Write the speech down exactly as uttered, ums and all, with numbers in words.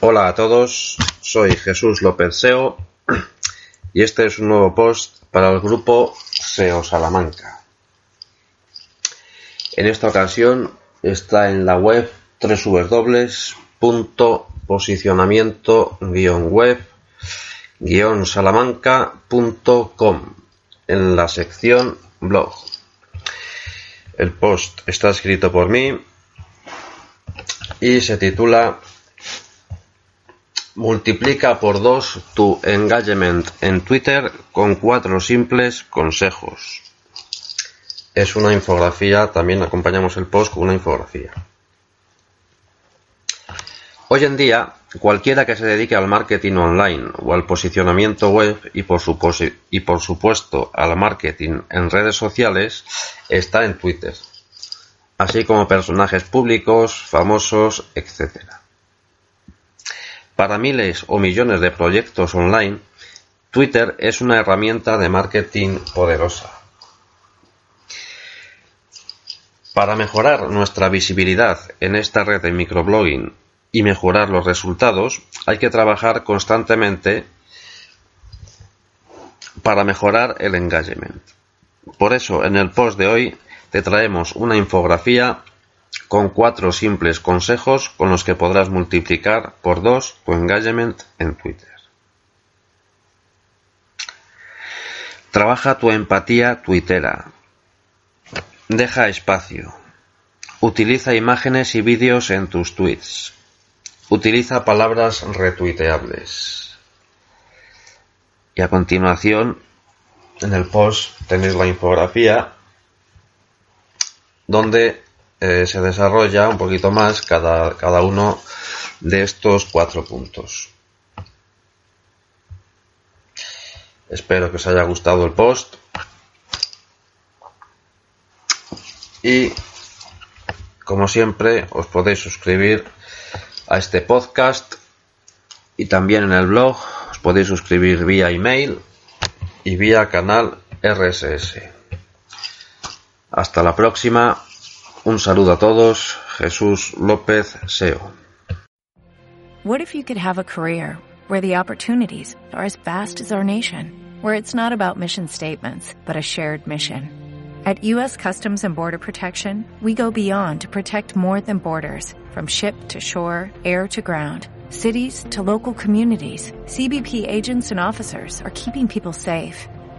Hola a todos, soy Jesús López S E O y este es un nuevo post para el grupo S E O Salamanca. En esta ocasión está en la web doble u doble u doble u punto posicionamiento guión web guión salamanca punto com en la sección blog. El post está escrito por mí y se titula Multiplica por dos tu engagement en Twitter con cuatro simples consejos. Es una infografía, también acompañamos el post con una infografía. Hoy en día, cualquiera que se dedique al marketing online o al posicionamiento web y por, su posi- y por supuesto al marketing en redes sociales está en Twitter, así como personajes públicos, famosos, etcétera. Para miles o millones de proyectos online, Twitter es una herramienta de marketing poderosa. Para mejorar nuestra visibilidad en esta red de microblogging y mejorar los resultados, hay que trabajar constantemente para mejorar el engagement. Por eso, en el post de hoy te traemos una infografía con cuatro simples consejos con los que podrás multiplicar por dos tu engagement en Twitter. Trabaja tu empatía tuitera. Deja espacio. Utiliza imágenes y vídeos en tus tweets. Utiliza palabras retuiteables. Y a continuación, en el post tenéis la infografía donde Eh, se desarrolla un poquito más cada, cada uno de estos cuatro puntos. Espero que os haya gustado el post y, como siempre, os podéis suscribir a este podcast y también en el blog os podéis suscribir vía email y vía canal R S S. Hasta la próxima. Un saludo a todos. Jesús López, S E O. What if you could have a career where the opportunities are as vast as our nation, where it's not about mission statements, but a shared mission? At U S Customs and Border Protection, we go beyond to protect more than borders. From ship to shore, air to ground, cities to local communities, C B P agents and officers are keeping people safe.